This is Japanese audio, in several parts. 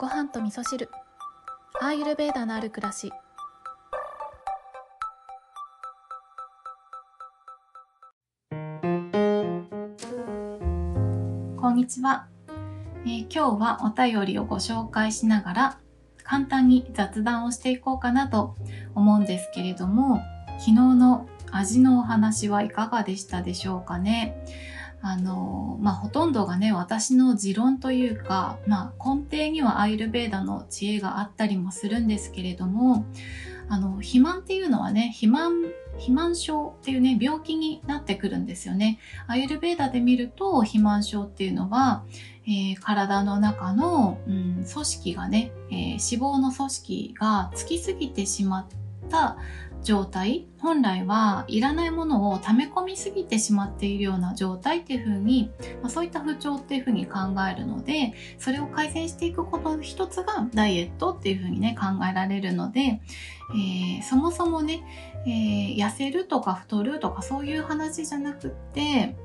ご飯と味噌汁、アーユルベーダのある暮らし。こんにちは、今日はお便りをご紹介しながら簡単に雑談をしていこうかなと思うんですけれども、昨日の味のお話はいかがでしたでしょうかね。ほとんどがね、私の持論というか、根底にはアーユルヴェーダの知恵があったりもするんですけれども、肥満っていうのはね、肥満症っていうね、病気になってくるんですよね。アーユルヴェーダで見ると、肥満症っていうのは、体の中の、組織がね、脂肪の組織がつきすぎてしまった状態、本来はいらないものを溜め込みすぎてしまっているような状態っていう風に、そういった不調っていう風に考えるので、それを改善していくことの一つがダイエットっていう風にね、考えられるので、そもそもね、痩せるとか太るとかそういう話じゃなくって、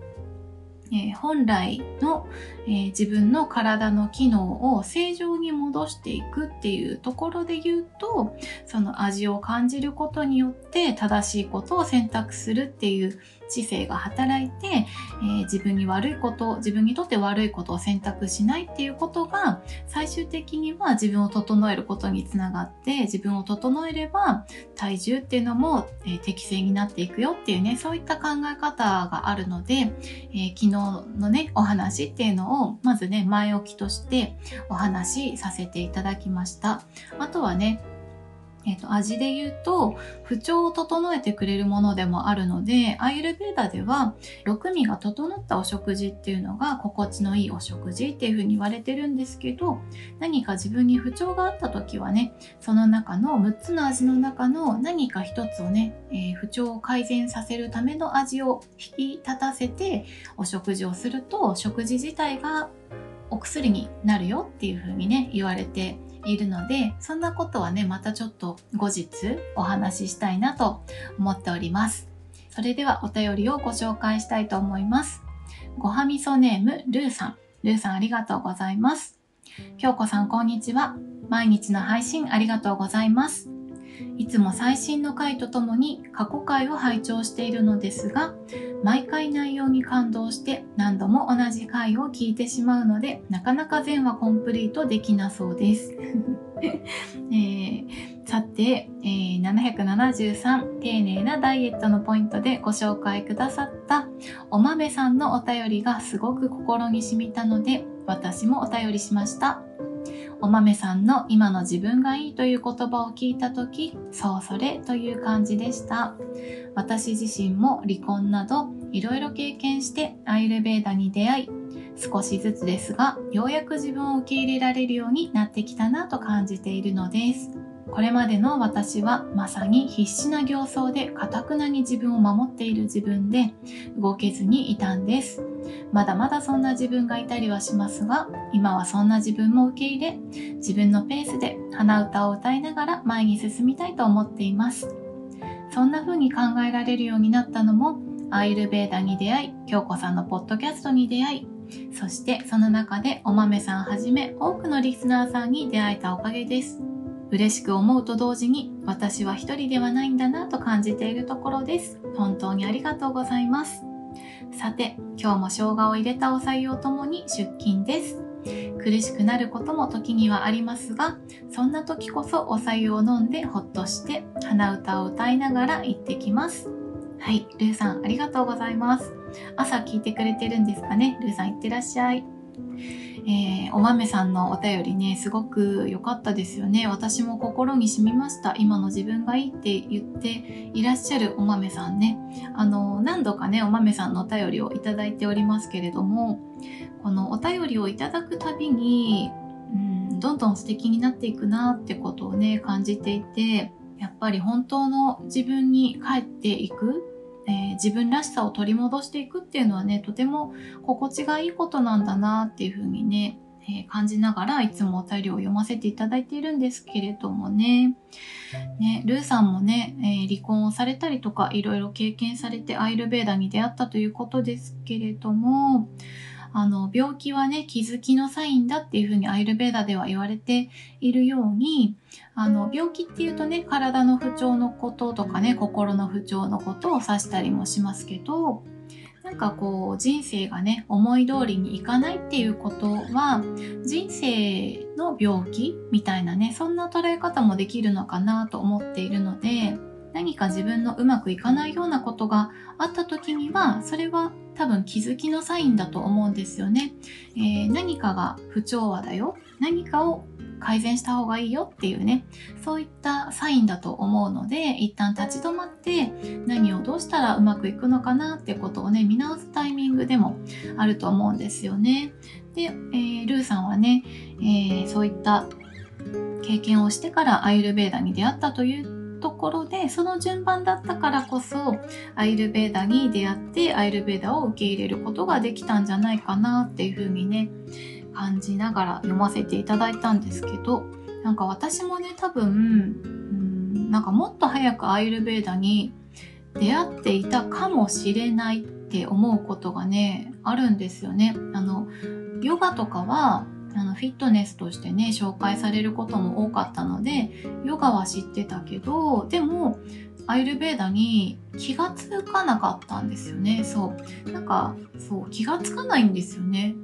本来の、自分の体の機能を正常に戻していくっていうところで言うと、その味を感じることによって正しいことを選択するっていう知性が働いて、自分にとって悪いことを選択しないっていうことが、最終的には自分を整えることにつながって、自分を整えれば体重っていうのも、適正になっていくよっていうね、そういった考え方があるので、昨日のねお話っていうのをまずね、前置きとしてお話しさせていただきました。あとはね、味で言うと、不調を整えてくれるものでもあるので、アーユルヴェーダでは六味が整ったお食事っていうのが心地のいいお食事っていうふうに言われてるんですけど、何か自分に不調があった時はね、その中の6つの味の中の何か一つをね、不調を改善させるための味を引き立たせてお食事をすると、食事自体がお薬になるよっていうふうにね、言われているので、そんなことはね、またちょっと後日お話ししたいなと思っております。それではお便りをご紹介したいと思います。ごはみそネームルーさん、ありがとうございます。京子さん、こんにちは。毎日の配信ありがとうございます。いつも最新の回とともに過去回を拝聴しているのですが、毎回内容に感動して何度も同じ回を聞いてしまうので、なかなか全話コンプリートできなそうですさて、773丁寧なダイエットのポイントでご紹介くださったお豆さんのお便りがすごく心に染みたので、私もお便りしました。お豆さんの今の自分がいいという言葉を聞いたとき、そうそれという感じでした。私自身も離婚などいろいろ経験してアーユルヴェーダに出会い、少しずつですがようやく自分を受け入れられるようになってきたなと感じているのです。これまでの私はまさに必死な形相で堅くなに自分を守っている自分で、動けずにいたんです。まだまだそんな自分がいたりはしますが、今はそんな自分も受け入れ、自分のペースで鼻歌を歌いながら前に進みたいと思っています。そんな風に考えられるようになったのも、アーユルヴェーダに出会い、京子さんのポッドキャストに出会い、そしてその中でお豆さんはじめ多くのリスナーさんに出会えたおかげです。嬉しく思うと同時に、私は一人ではないんだなと感じているところです。本当にありがとうございます。さて、今日も生姜を入れたおさゆをともに出勤です。苦しくなることも時にはありますが、そんな時こそおさゆを飲んでほっとして鼻歌を歌いながら行ってきます。はい、ルーさんありがとうございます。朝聞いてくれてるんですかね。ルーさん、いってらっしゃい。お豆さんのお便りね、すごく良かったですよね。私も心に染みました。今の自分がいいって言っていらっしゃるお豆さんね、何度かねお豆さんのお便りをいただいておりますけれども、このお便りをいただくたびに、どんどん素敵になっていくなってことをね感じていて、やっぱり本当の自分に帰っていく、自分らしさを取り戻していくっていうのはね、とても心地がいいことなんだなっていうふうにね、感じながらいつもお便りを読ませていただいているんですけれどもね。ルーさんもね、離婚をされたりとかいろいろ経験されてアーユルヴェーダに出会ったということですけれども、病気はね、気づきのサインだっていうふうにアイルベーダでは言われているように、病気っていうとね、体の不調のこととかね、心の不調のことを指したりもしますけど、なんかこう人生がね、思い通りにいかないっていうことは人生の病気みたいなね、そんな捉え方もできるのかなと思っているので、何か自分のうまくいかないようなことがあった時には、それは多分気づきのサインだと思うんですよね。何かが不調和だよ、何かを改善した方がいいよっていうね、そういったサインだと思うので、一旦立ち止まって何をどうしたらうまくいくのかなっていうことをね、見直すタイミングでもあると思うんですよね。で、ルーさんはね、そういった経験をしてからアイルベーダに出会ったというところで、その順番だったからこそアイルベーダに出会ってアイルベーダを受け入れることができたんじゃないかなっていうふうにね、感じながら読ませていただいたんですけど、なんか私もね、多分なんかもっと早くアイルベーダに出会っていたかもしれないって思うことがね、あるんですよね。ヨガとかはフィットネスとしてね、紹介されることも多かったので、ヨガは知ってたけど、でもアイルベーダに気がつかなかったんですよね。そう、なんかそう、気がつかないんですよね。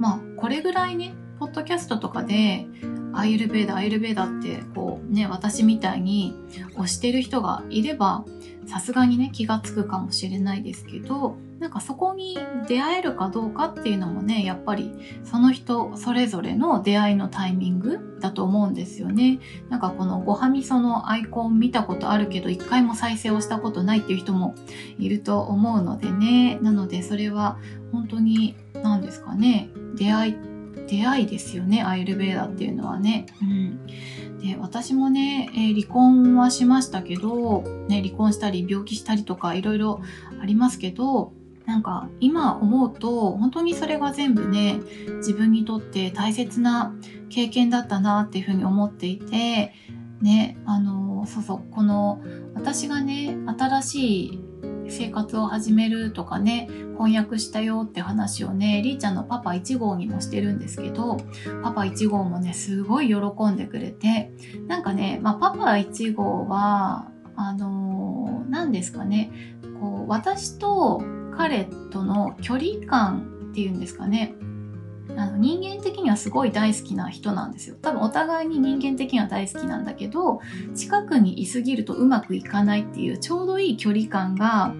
まあこれぐらいね、ポッドキャストとかでアイルベーダってこうね、私みたいに推してる人がいればさすがにね、気がつくかもしれないですけど、なんかそこに出会えるかどうかっていうのもね、やっぱりその人それぞれの出会いのタイミングだと思うんですよね。なんかこのごはみそのアイコン見たことあるけど一回も再生をしたことないっていう人もいると思うのでね、なのでそれは本当に何ですかね、出会いですよね、アイルベーダっていうのはね。で、私もね、離婚はしましたけど、ね、離婚したり病気したりとかいろいろありますけど、なんか今思うと本当にそれが全部ね、自分にとって大切な経験だったなっていうふうに思っていて、ね、そうそう、この私がね、新しい生活を始めるとかね、婚約したよって話をね、りーちゃんのパパ1号にもしてるんですけど、パパ1号もね、すごい喜んでくれて、なんかね、まあ、パパ1号は何ですかね、こう私と彼との距離感っていうんですかね、人間的にはすごい大好きな人なんですよ。多分お互いに人間的には大好きなんだけど、近くにいすぎるとうまくいかないっていうちょうどいい距離感が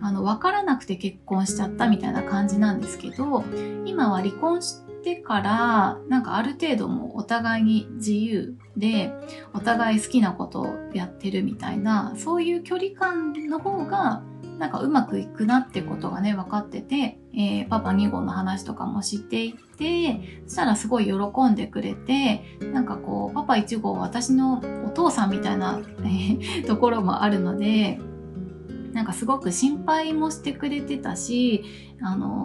分からなくて結婚しちゃったみたいな感じなんですけど、今は離婚してからなんかある程度もお互いに自由でお互い好きなことをやってるみたいな、そういう距離感の方がなんかうまくいくなってことがね、分かってて、パパ2号の話とかもしていて、そしたらすごい喜んでくれて、なんかこうパパ1号は私のお父さんみたいな、ところもあるので、なんかすごく心配もしてくれてたし、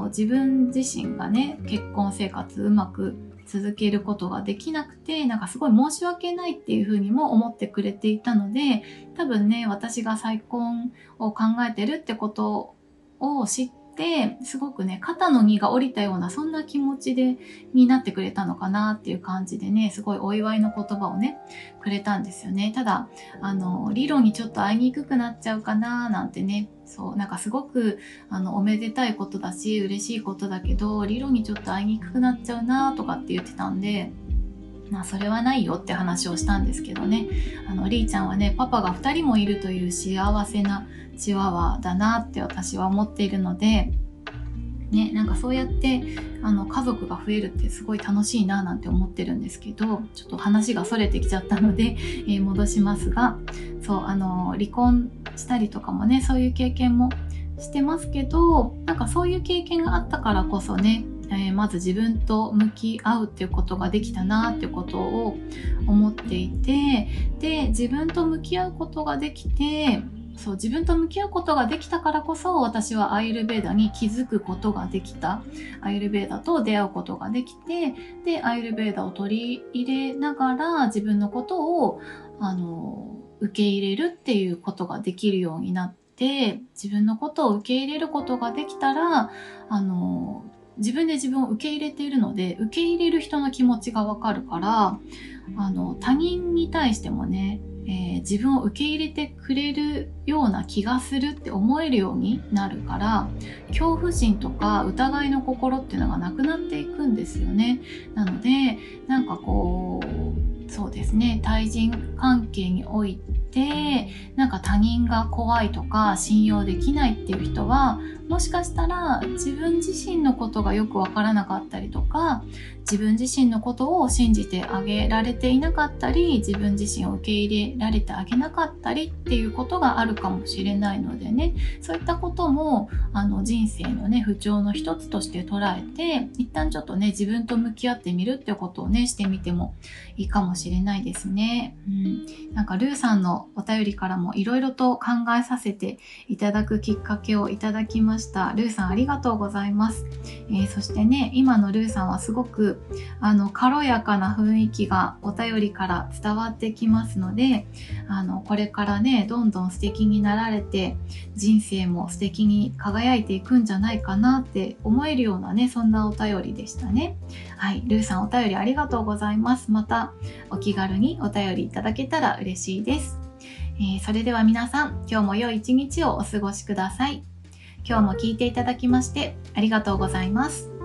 自分自身がね、結婚生活うまく続けることができなくて、なんかすごい申し訳ないっていうふうにも思ってくれていたので、多分ね、私が再婚を考えてるってことを知って、すごくね、肩の荷が下りたような、そんな気持ちでになってくれたのかなっていう感じでね、すごいお祝いの言葉をね、くれたんですよね。ただ、理論にちょっと会いにくくなっちゃうかななんてね、そう、なんかすごくおめでたいことだし嬉しいことだけど、理論にちょっと会いにくくなっちゃうなとかって言ってたんで、まあ、それはないよって話をしたんですけどね、りーちゃんはね、パパが2人もいるという幸せなチワワだなって私は思っているのでね、なんかそうやって家族が増えるってすごい楽しいななんて思ってるんですけど、ちょっと話がそれてきちゃったので、戻しますが、そう、離婚したりとかもね、そういう経験もしてますけど、なんかそういう経験があったからこそね、まず自分と向き合うっていうことができたなっていうことを思っていて、で、自分と向き合うことができて、そう、自分と向き合うことができたからこそ、私はアイルベーダに気づくことができた、アイルベーダと出会うことができて、で、アイルベーダを取り入れながら自分のことを受け入れるっていうことができるようになって、自分のことを受け入れることができたら自分で自分を受け入れているので、受け入れる人の気持ちがわかるから、他人に対してもね、自分を受け入れてくれるような気がするって思えるようになるから、恐怖心とか疑いの心っていうのがなくなっていくんですよね。なので、なんかこう、そうですね、対人関係において、なんか他人が怖いとか信用できないっていう人は、もしかしたら自分自身のことがよくわからなかったりとか、自分自身のことを信じてあげられていなかったり、自分自身を受け入れられてあげなかったりっていうことがあるかもしれないのでね、そういったことも人生のね、不調の一つとして捉えて、一旦ちょっとね、自分と向き合ってみるっていうことをね、してみてもいいかもしれないですね。なんかルーさんのお便りからもいろいろと考えさせていただくきっかけをいただきました。ルーさんありがとうございます。そしてね、今のルーさんはすごく軽やかな雰囲気がお便りから伝わってきますので、これからね、どんどん素敵になられて、人生も素敵に輝いていくんじゃないかなって思えるようなね、そんなお便りでしたね。はい、ルーさんお便りありがとうございます。またお気軽にお便りいただけたら嬉しいです。それでは皆さん、今日も良い一日をお過ごしください。今日も聞いていただきましてありがとうございます。